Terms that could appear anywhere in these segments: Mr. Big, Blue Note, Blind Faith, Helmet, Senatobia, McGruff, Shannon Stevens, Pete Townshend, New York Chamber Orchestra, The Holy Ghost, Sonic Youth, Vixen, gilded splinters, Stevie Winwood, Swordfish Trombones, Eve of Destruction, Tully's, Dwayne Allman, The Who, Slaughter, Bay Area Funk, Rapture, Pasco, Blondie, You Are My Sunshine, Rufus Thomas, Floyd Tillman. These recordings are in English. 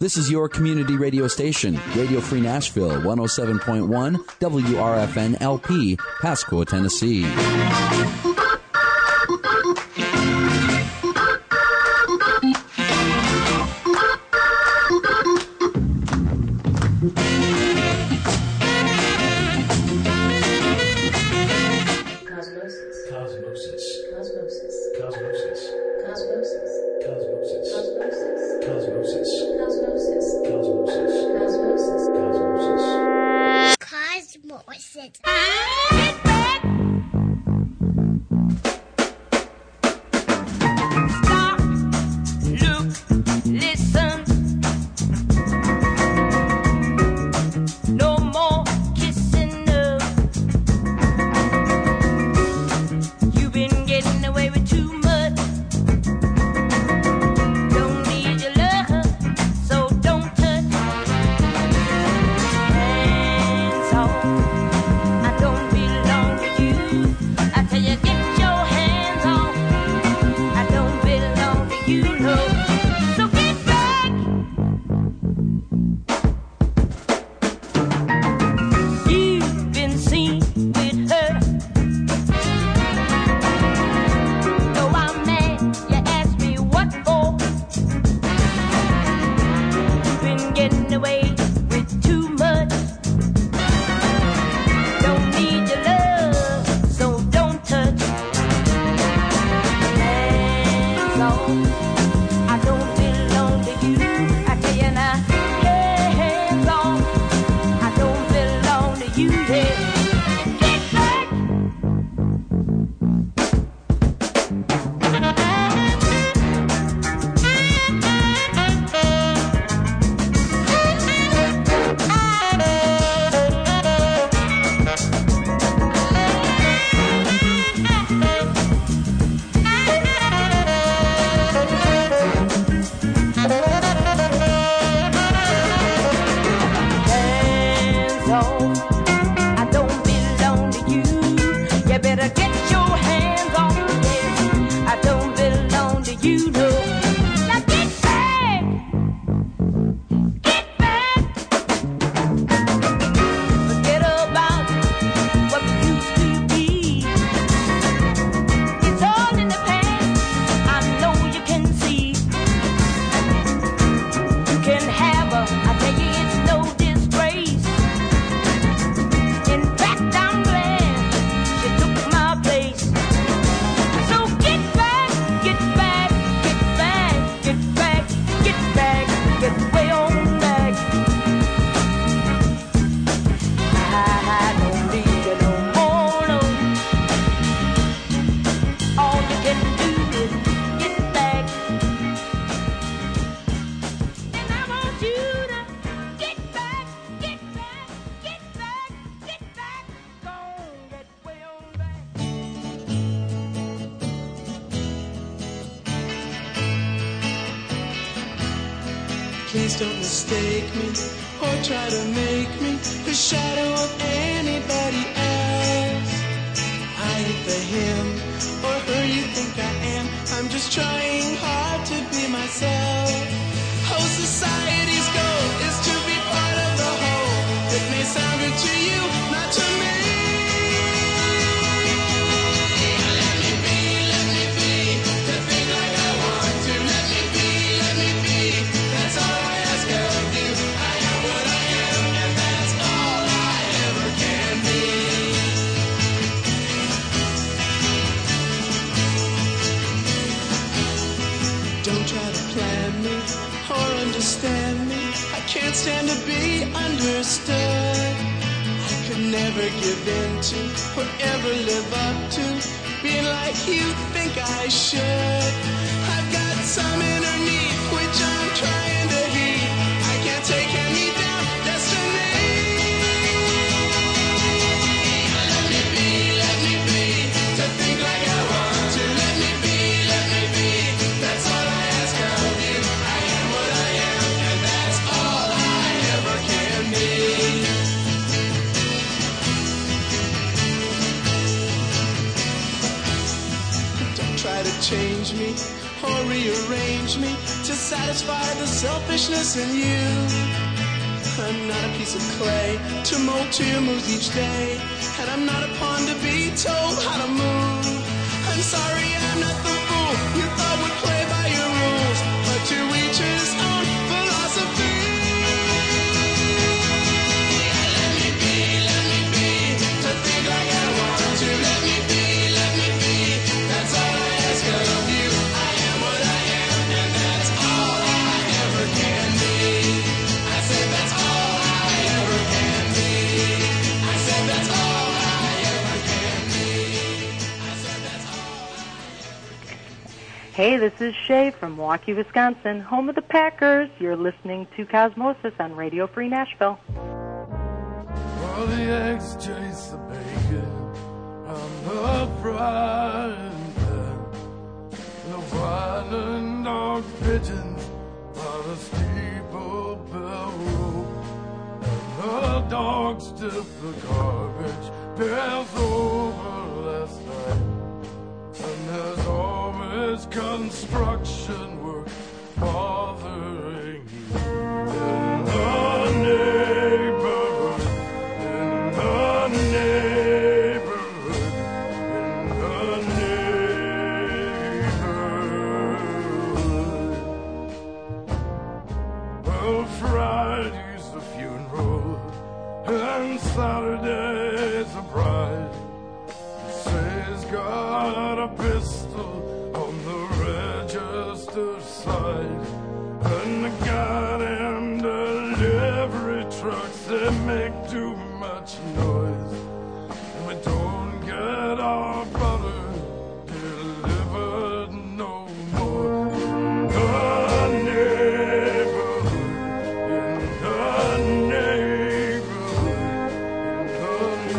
This is your community radio station, Radio Free Nashville, 107.1 WRFN LP, Pasco, Tennessee. or rearrange me to satisfy the selfishness in you. I'm not a piece of clay to mold to your moves each day, and I'm not a pawn to be told how to move. I'm sorry, I'm not the fool you thought would play by your rules, but to each his own philosophy. Hey, this is Shay from Waukee, Wisconsin, home of the Packers. You're listening to Cosmosis on Radio Free Nashville. All the eggs chase the bacon. I'm the frying pan. The whining dog pigeons by the steeple bell rope. And the dogs tip the garbage pails over last night. And there's always construction work bothering you in the neighborhood, in the neighborhood, in the neighborhood. Well, Friday's the funeral and Saturday's the bride. She's got a pistol on the register side, and the goddamn delivery trucks, they make too much noise, and we don't get our butter delivered no more. In the neighborhood, in the neighborhood, in the neighborhood.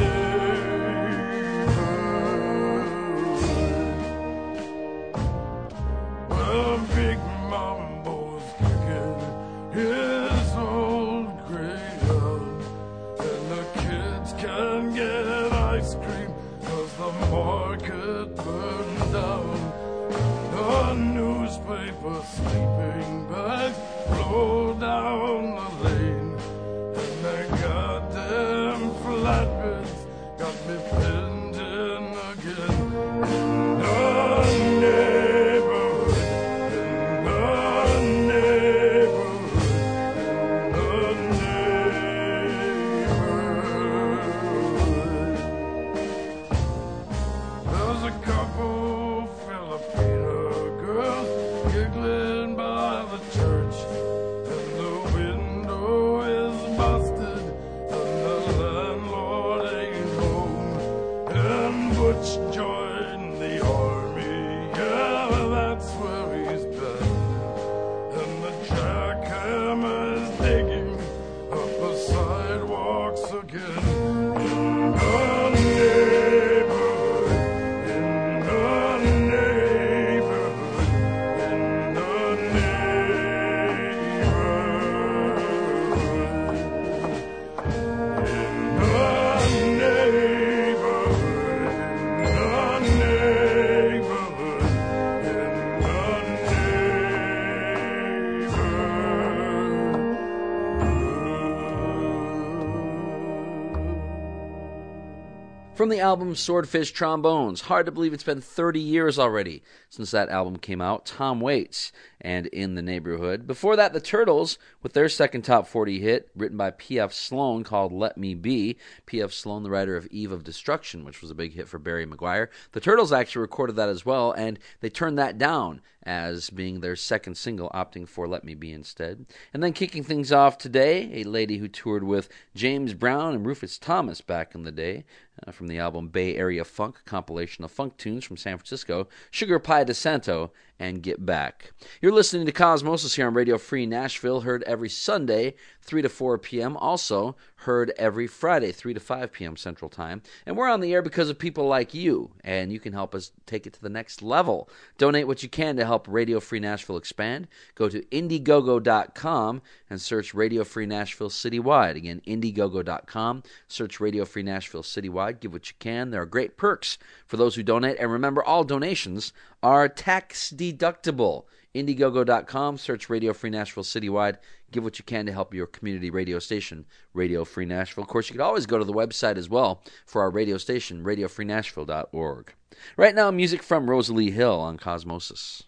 Market burned down, the newspaper sleeping bags blow down the lane, and that goddamn flatbeds got me pinned in again. In the neighborhood, in the neighborhood, in the neighborhood. There's a couple Filipino girls giggling by the church, and the window is busted, and the landlord ain't home, and Butch joined the army, yeah, well, that's where he's been, and the jackhammer's digging up the sidewalks again. In the neighborhood, in the neighborhood, in the neighborhood, in the neighborhood, in the neighborhood, in the neighborhood. From the album Swordfish Trombones, hard to believe it's been 30 years already since that album came out, Tom Waits and In the Neighborhood. Before that, the Turtles with their second Top 40 hit, written by P.F. Sloan, called Let Me Be. P.F. Sloan, the writer of Eve of Destruction, which was a big hit for Barry Maguire. The Turtles actually recorded that as well, and they turned that down as being their second single, opting for Let Me Be instead. And then kicking things off today, a lady who toured with James Brown and Rufus Thomas back in the day, from the album Bay Area Funk, compilation of funk tunes from San Francisco, Sugar Pie DeSanto and Get Back. You're listening to Cosmosis here on Radio Free Nashville, heard every Sunday, 3 to 4 p.m., also heard every Friday, 3 to 5 p.m. Central Time. And we're on the air because of people like you, and you can help us take it to the next level. Donate what you can to help Radio Free Nashville expand. Go to Indiegogo.com and search Radio Free Nashville Citywide. Again, Indiegogo.com, search Radio Free Nashville Citywide. Give what you can. There are great perks for those who donate. And remember, all donations are tax-deductible. Indiegogo.com, search Radio Free Nashville citywide. Give what you can to help your community radio station, Radio Free Nashville. Of course, you could always go to the website as well for our radio station, radiofreenashville.org. Right now, music from Rosalie Hill on Cosmosis.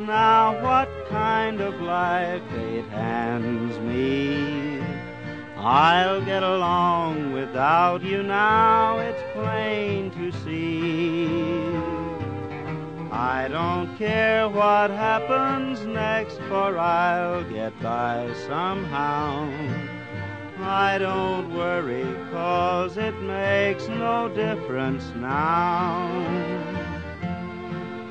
Now what kind of life fate hands me, I'll get along without you now, it's plain to see. I don't care what happens next, for I'll get by somehow. I don't worry, 'cause it makes no difference now.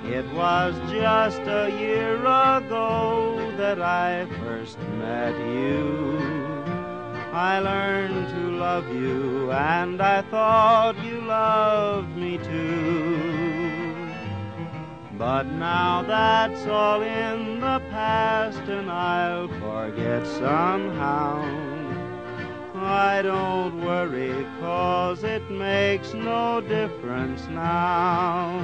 It was just a year ago that I first met you. I learned to love you, and I thought you loved me too. But now that's all in the past, and I'll forget somehow. I don't worry, 'cause it makes no difference now.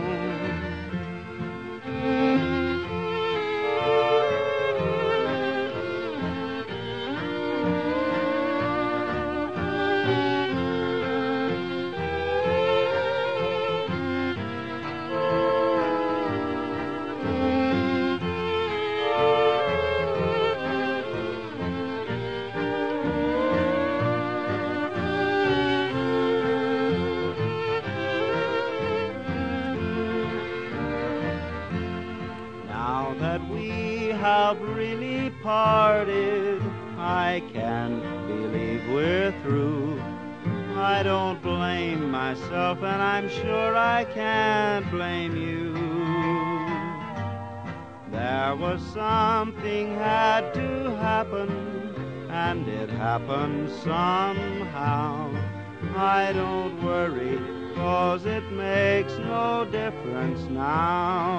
parted. I can't believe we're through. I don't blame myself, and I'm sure I can't blame you. There was something had to happen, and it happened somehow. I don't worry, 'cause it makes no difference now.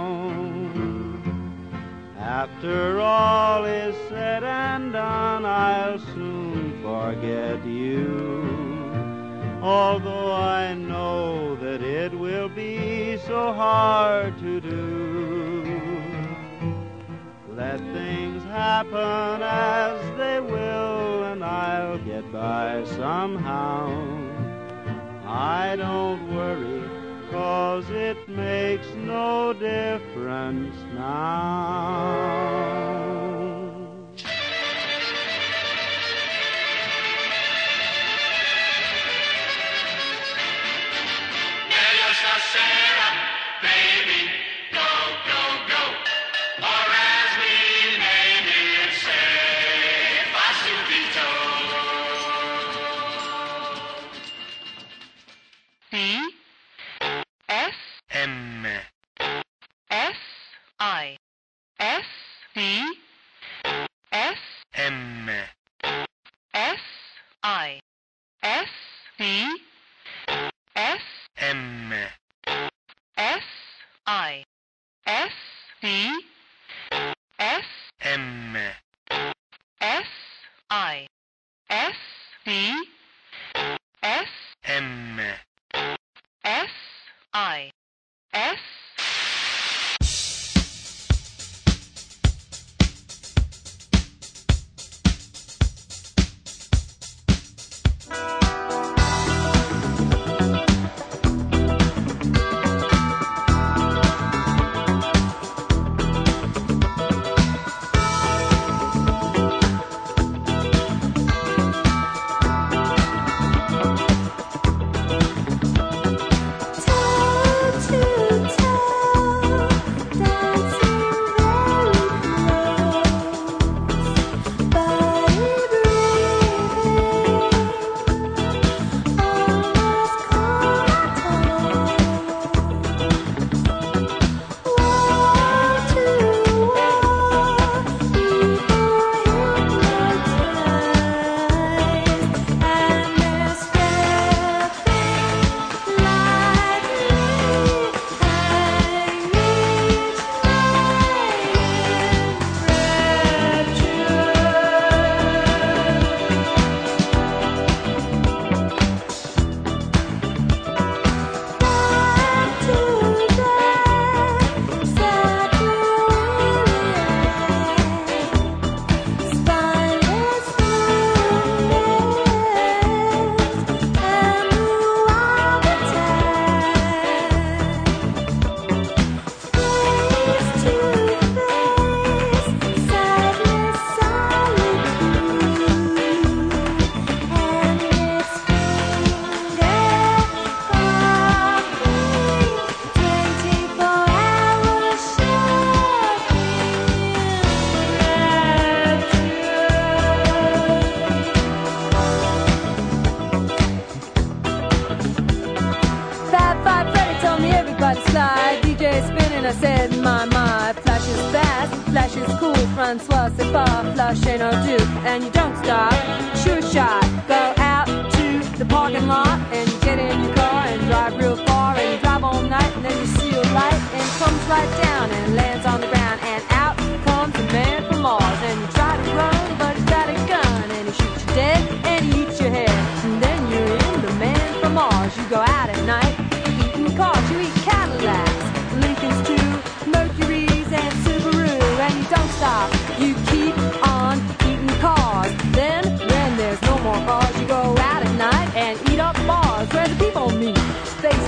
After all is said and done, I'll soon forget you. Although I know that it will be so hard to do. Let things happen as they will, and I'll get by somehow. I don't worry, 'cause it makes no difference now.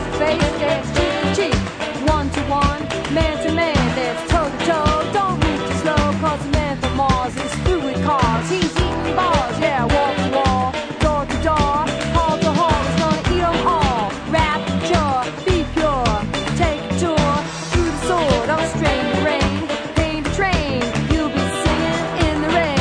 Strain your brain, pain the train, you'll be singing in the rain.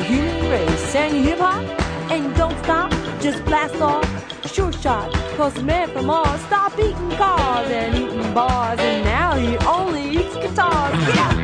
the human race. Sang hip hop and don't stop, just blast off. Sure shot, cause the man from Mars stopped eating cars and eating bars, and now he only eats guitars. Get up!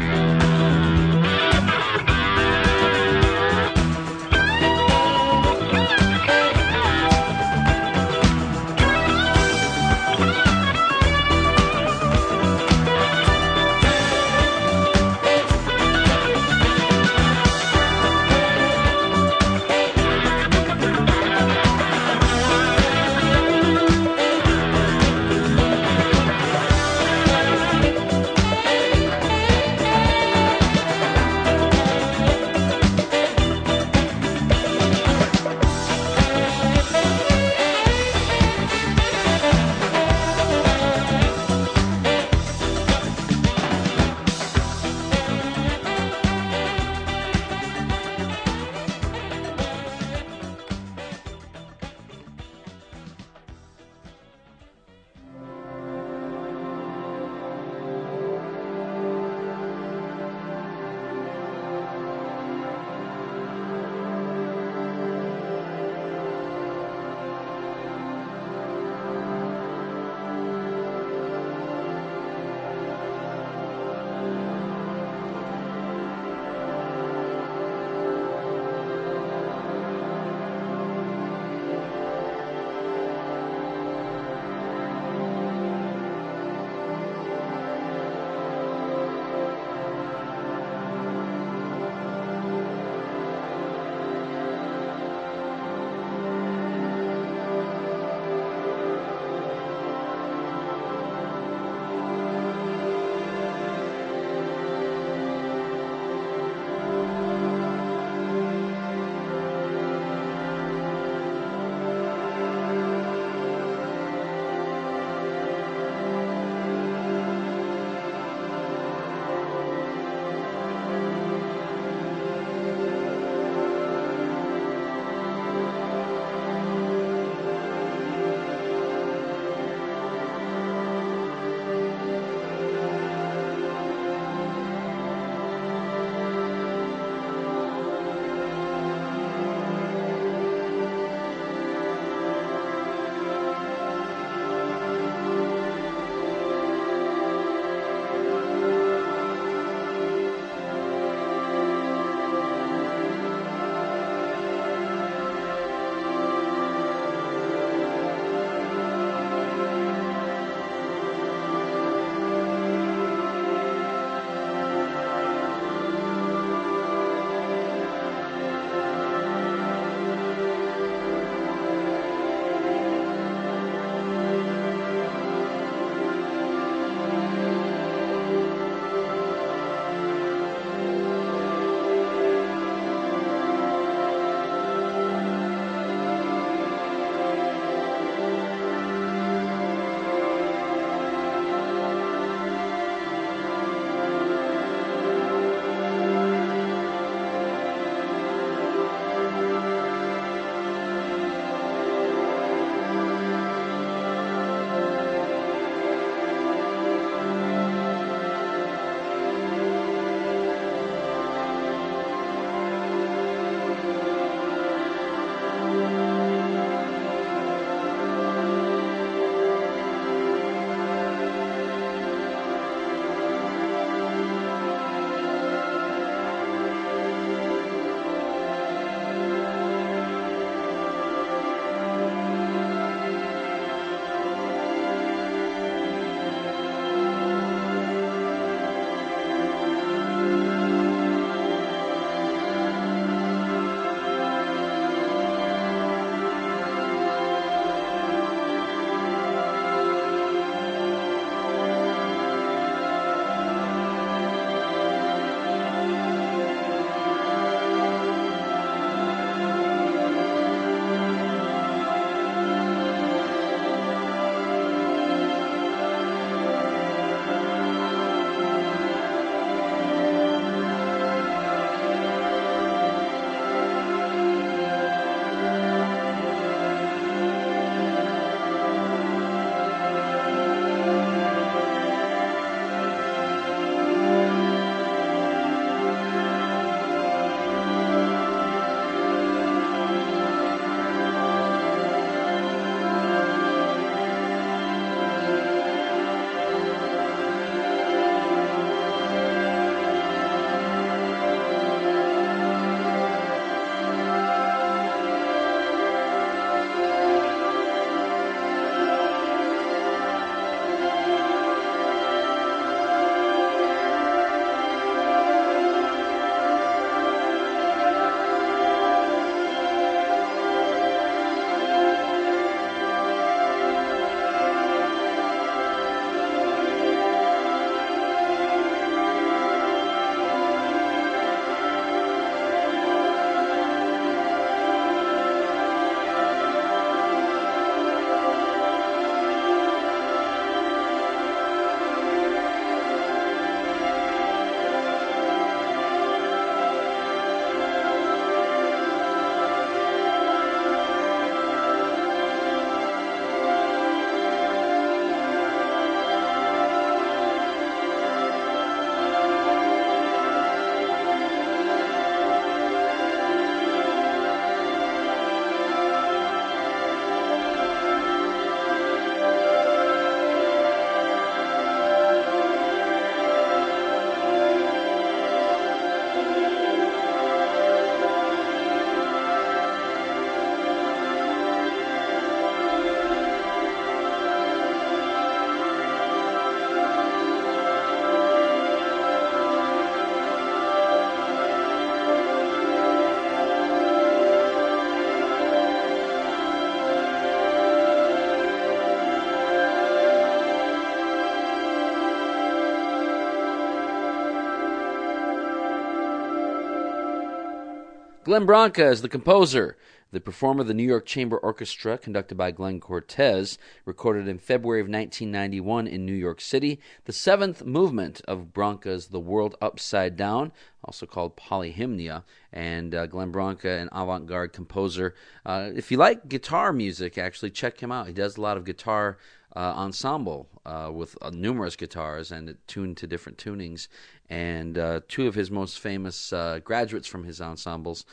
Glenn Branca is the composer. The performer of the New York Chamber Orchestra, conducted by Glenn Cortez, recorded in February of 1991 in New York City, the seventh movement of Branca's The World Upside Down, also called Polyhymnia, and Glenn Branca, an avant-garde composer. If you like guitar music, actually, check him out. He does a lot of guitar ensemble with numerous guitars and tuned to different tunings. And two of his most famous graduates from his ensembles,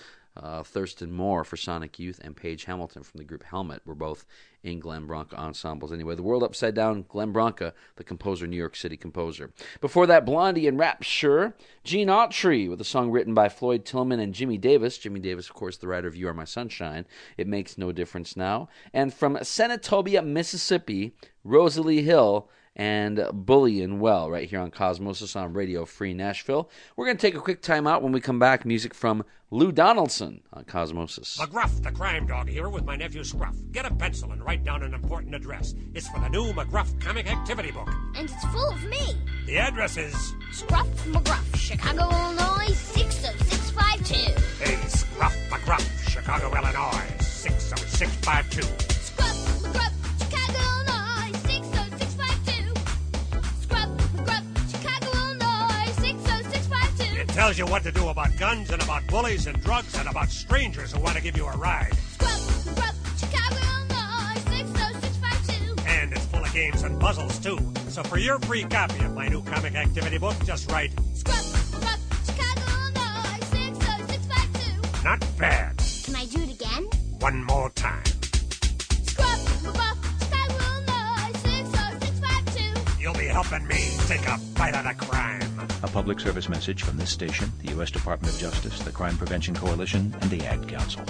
Thurston Moore for Sonic Youth and Paige Hamilton from the group Helmet, were both in Glenn Branca ensembles. Anyway, The World Upside Down, Glenn Branca, the composer, New York City composer. Before that, Blondie and Rapture, Gene Autry with a song written by Floyd Tillman and Jimmy Davis. Jimmy Davis, of course, the writer of You Are My Sunshine, It Makes No Difference Now. And from Senatobia, Mississippi, Rosalie Hill and Bullyin' Well, right here on Cosmosis on Radio Free Nashville. We're going to take a quick time out. When we come back, music from Lou Donaldson on Cosmosis. McGruff, the crime dog, here with my nephew Scruff. Get a pencil and write down an important address. It's for the new McGruff comic activity book. And it's full of me. The address is... Scruff McGruff, Chicago, Illinois, 60652. Hey, Scruff McGruff, Chicago, Illinois, 60652. Tells you what to do about guns and about bullies and drugs and about strangers who want to give you a ride. Scruff, McGruff, Chicago, Illinois, 60652. And it's full of games and puzzles, too. So for your free copy of my new comic activity book, just write... Scruff, McGruff, Chicago, Illinois, 60652. Not bad. Can I do it again? One more time. Scruff, McGruff, Chicago, Illinois, 60652. You'll be helping me take a bite out of crime. A public service message from this station, the U.S. Department of Justice, the Crime Prevention Coalition, and the Ad Council.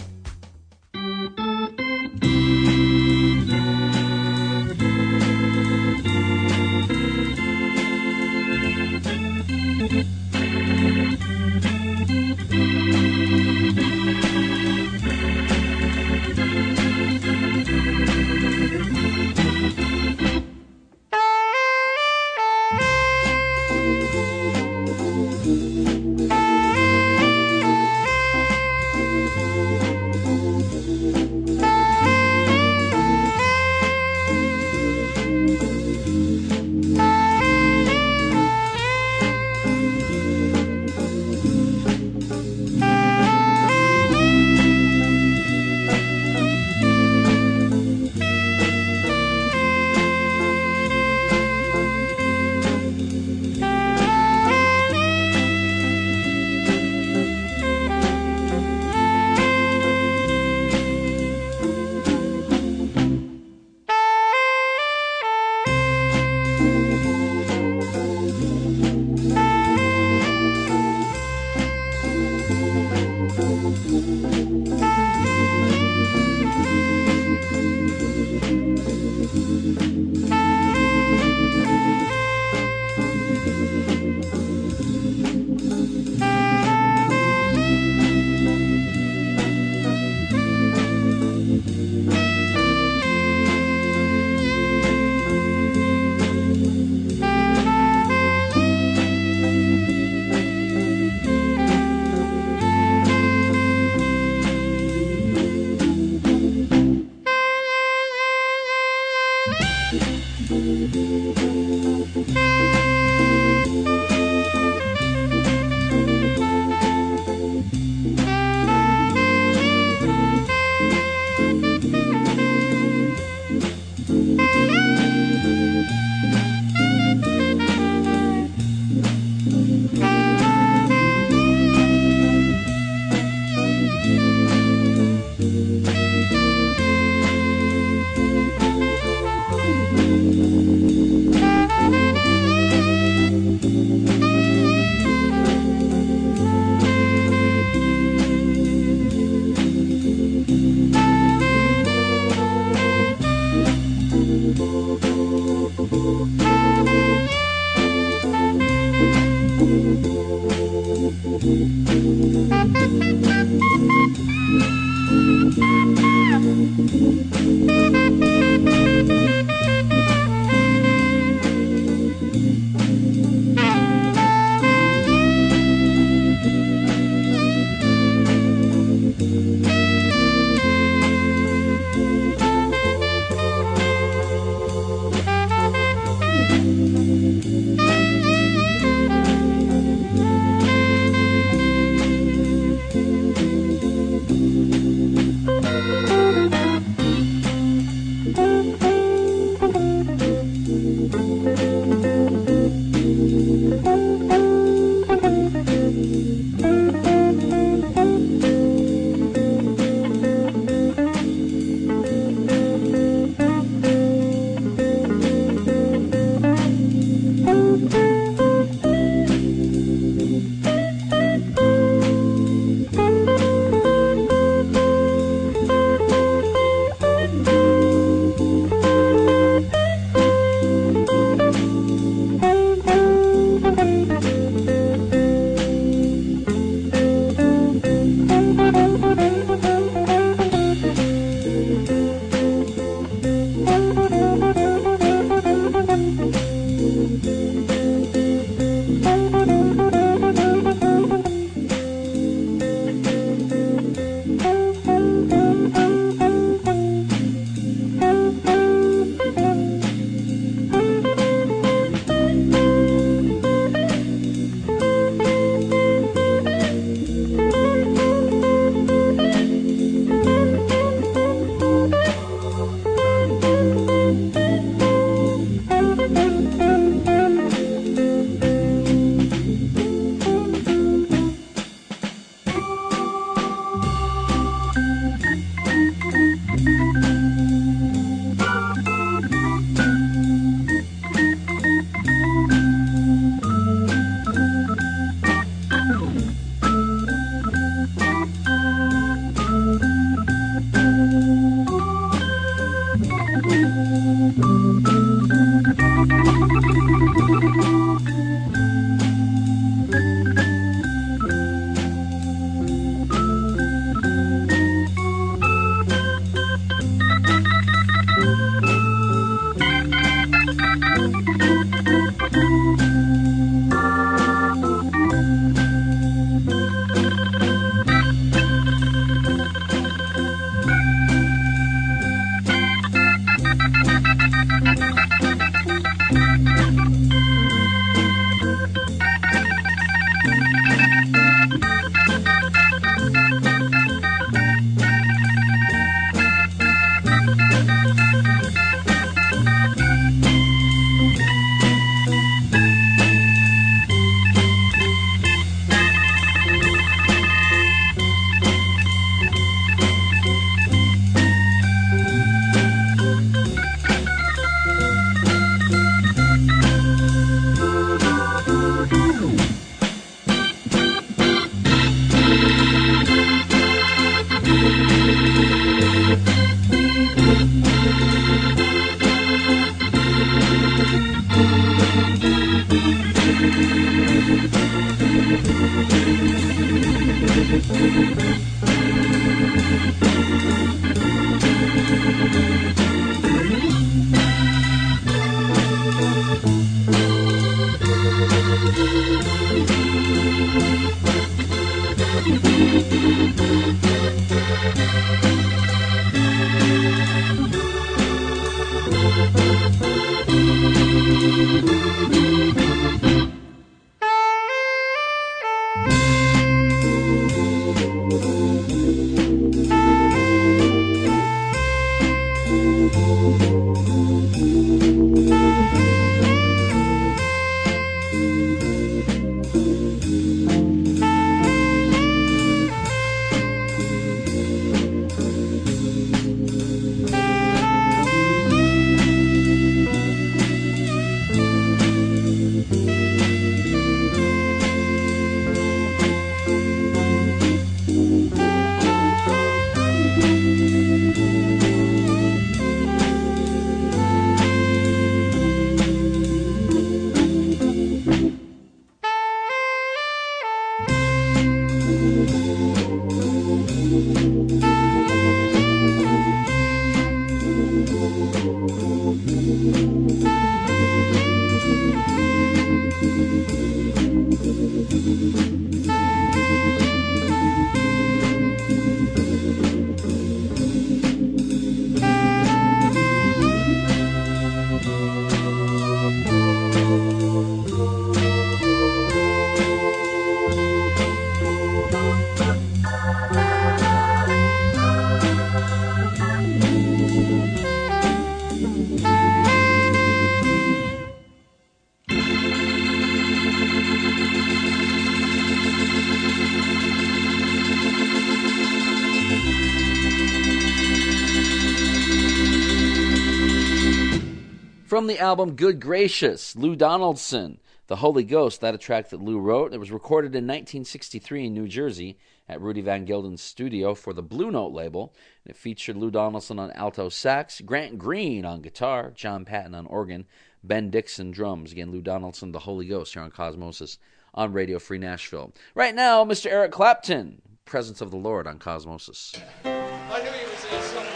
From the album Good Gracious, Lou Donaldson, The Holy Ghost, that a track that Lou wrote. It was recorded in 1963 in New Jersey at Rudy Van Gelden's studio for the Blue Note label. And it featured Lou Donaldson on alto sax, Grant Green on guitar, John Patton on organ, Ben Dixon drums. Again, Lou Donaldson, The Holy Ghost, here on Cosmosis on Radio Free Nashville. Right now, Mr. Eric Clapton, Presence of the Lord on Cosmosis. I knew he was here somewhere.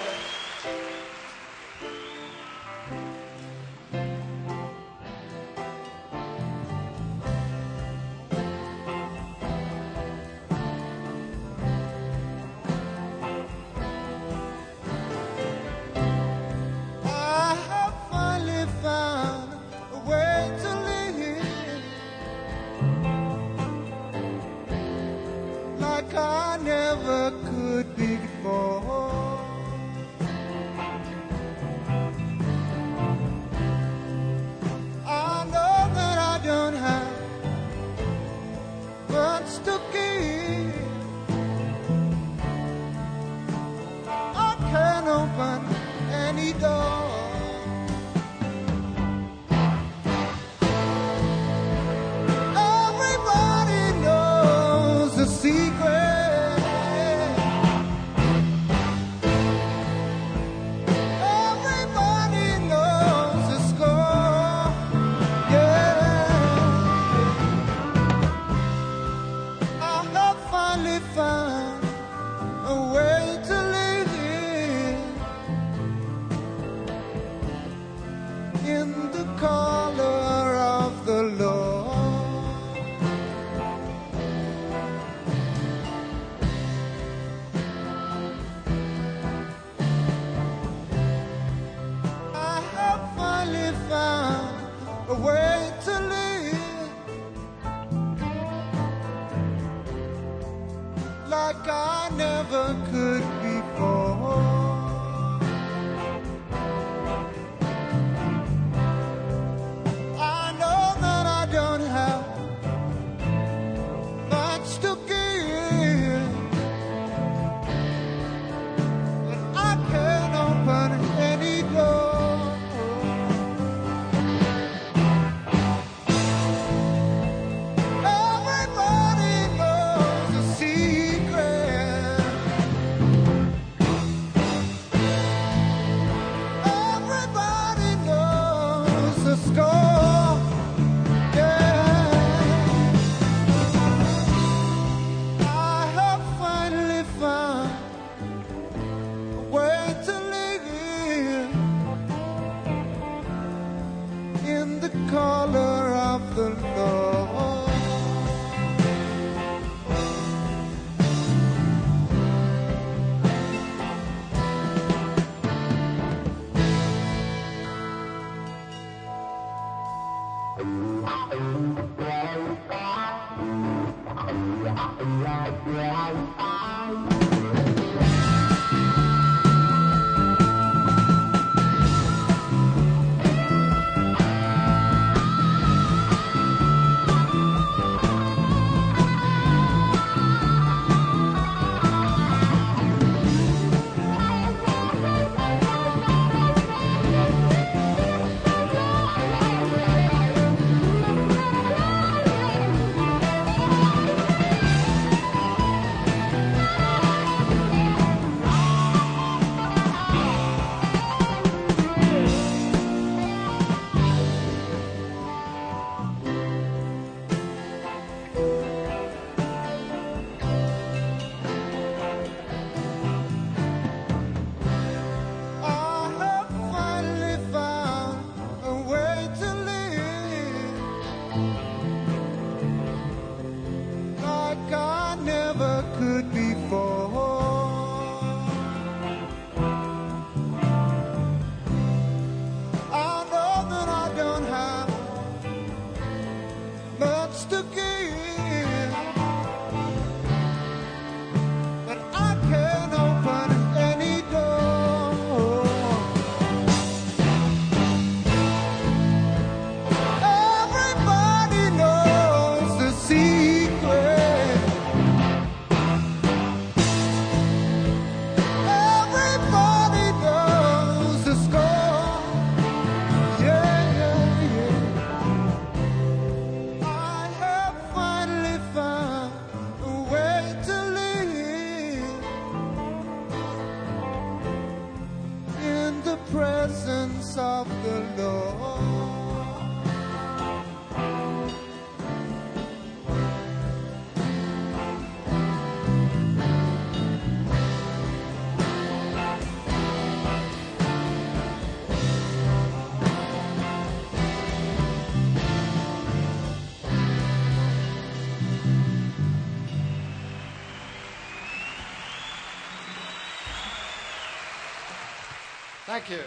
Thank you.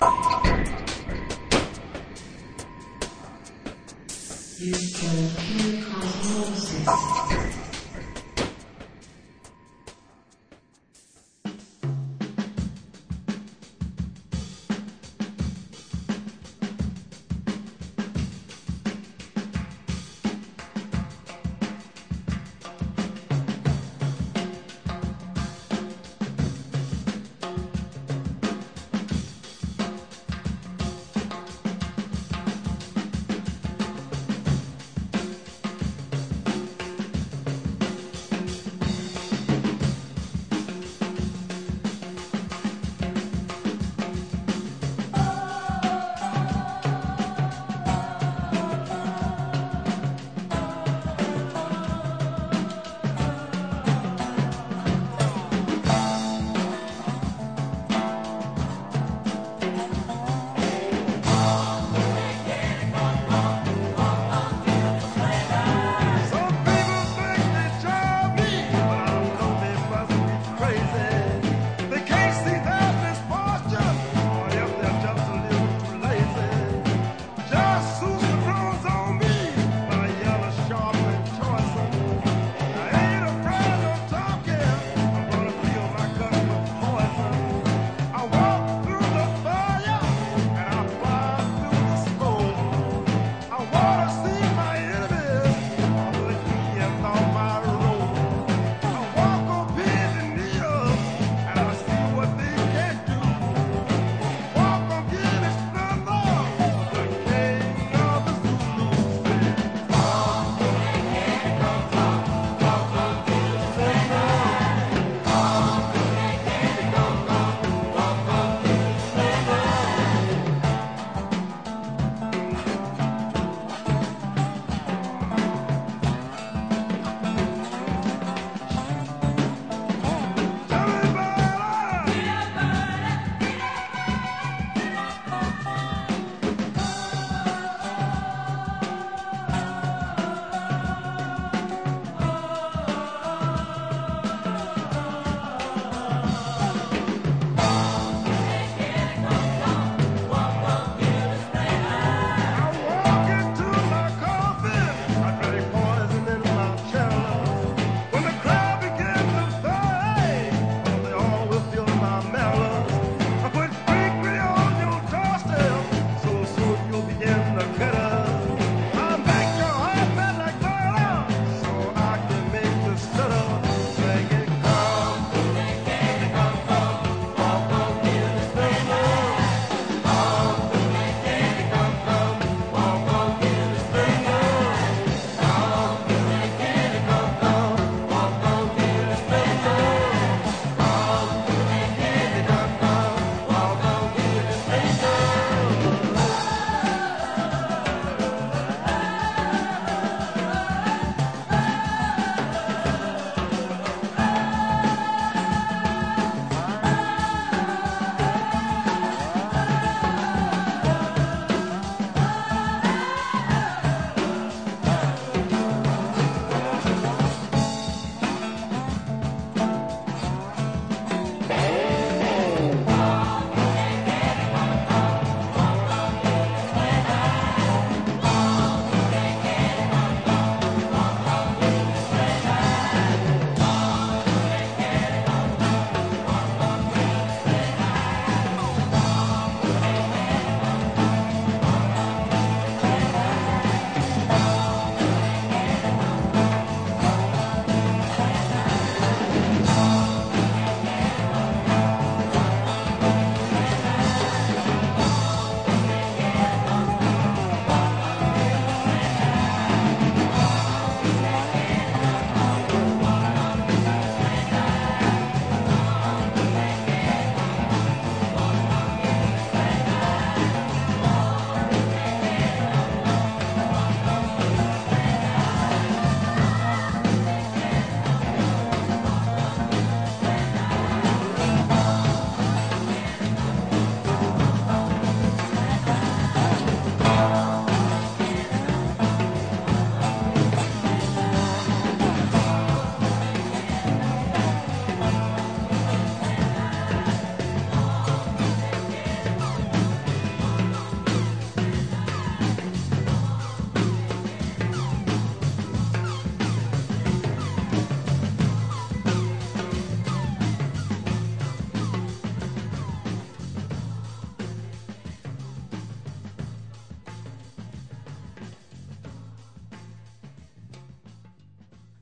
You can hear Cosmosis.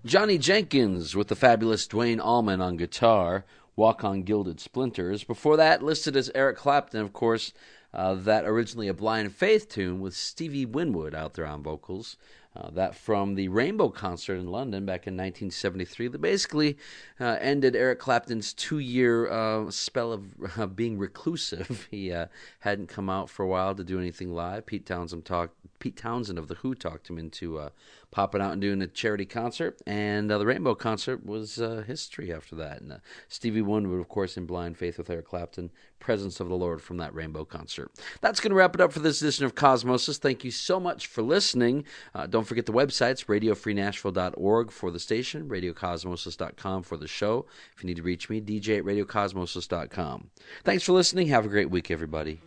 Johnny Jenkins with the fabulous Dwayne Allman on guitar, Walk on Gilded Splinters. Before that, listed as Eric Clapton, of course, that originally a Blind Faith tune with Stevie Winwood out there on vocals. That from the Rainbow Concert in London back in 1973 that basically ended Eric Clapton's 2-year spell of being reclusive. He hadn't come out for a while to do anything live. Pete Townshend of The Who talked him into popping out and doing a charity concert, and the Rainbow Concert was history after that. And Stevie Winwood, of course, in Blind Faith with Eric Clapton, Presence of the Lord from that Rainbow Concert. That's going to wrap it up for this edition of Cosmosis. Thank you so much for listening. Don't forget the websites, radiofreenashville.org for the station, radiocosmosis.com for the show. If you need to reach me, dj at radiocosmosis.com. Thanks for listening. Have a great week, everybody.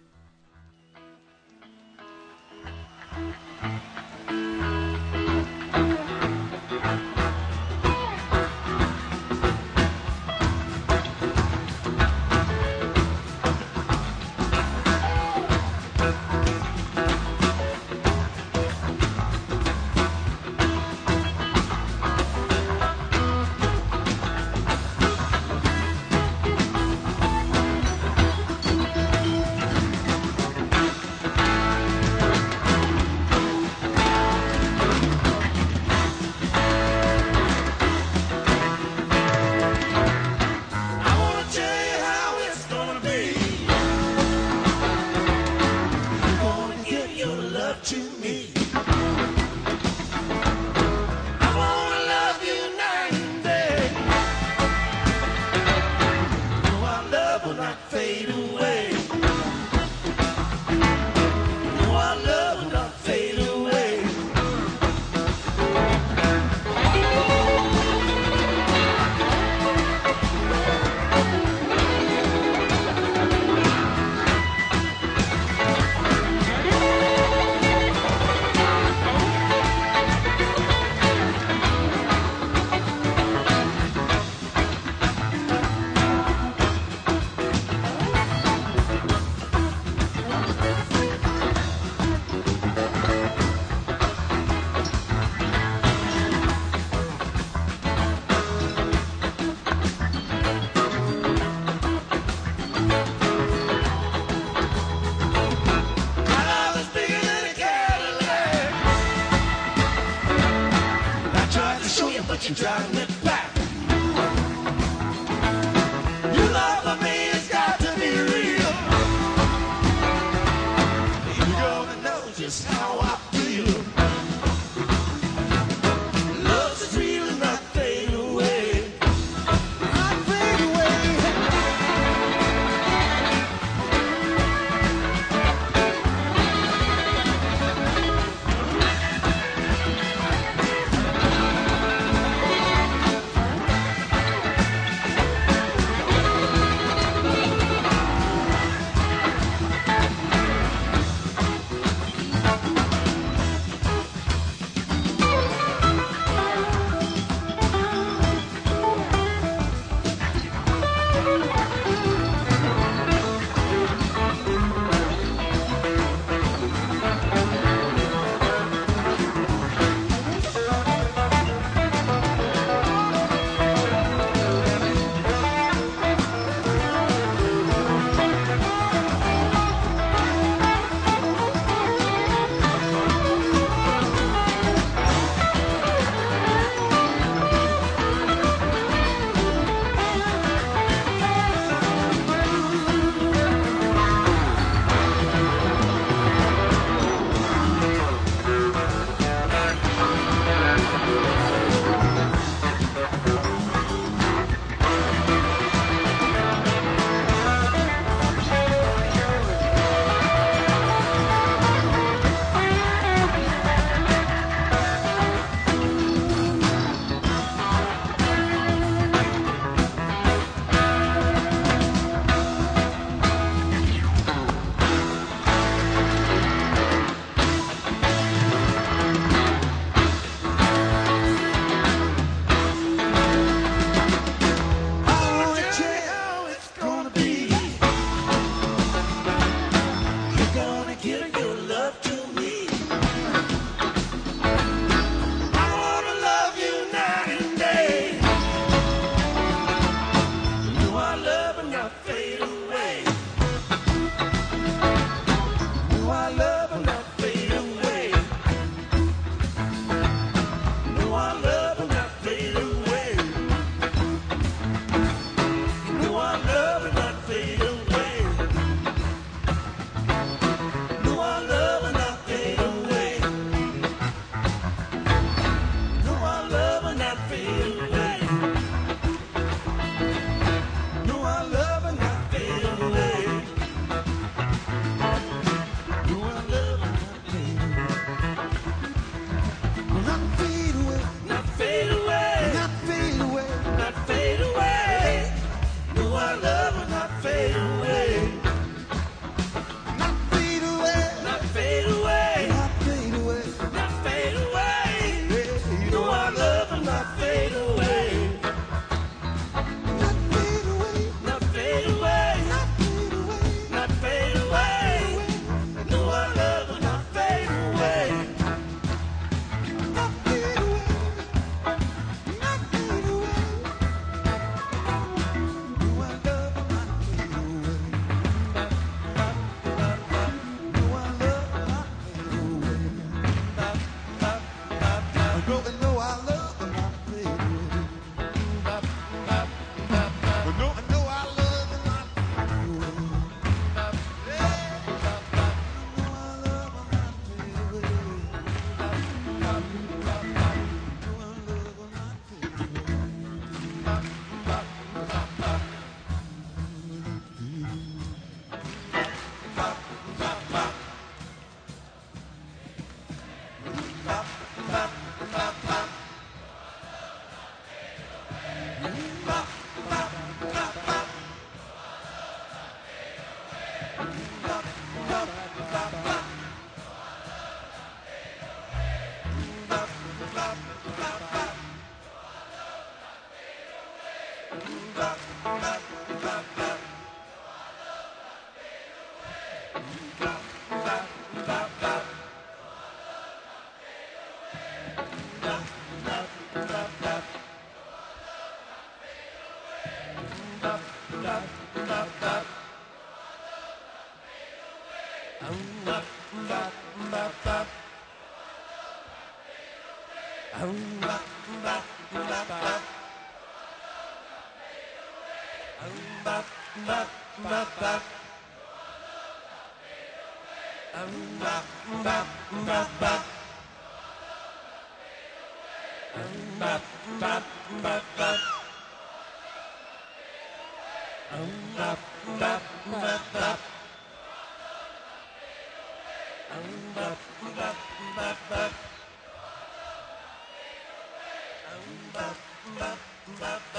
Bop, bop, bop.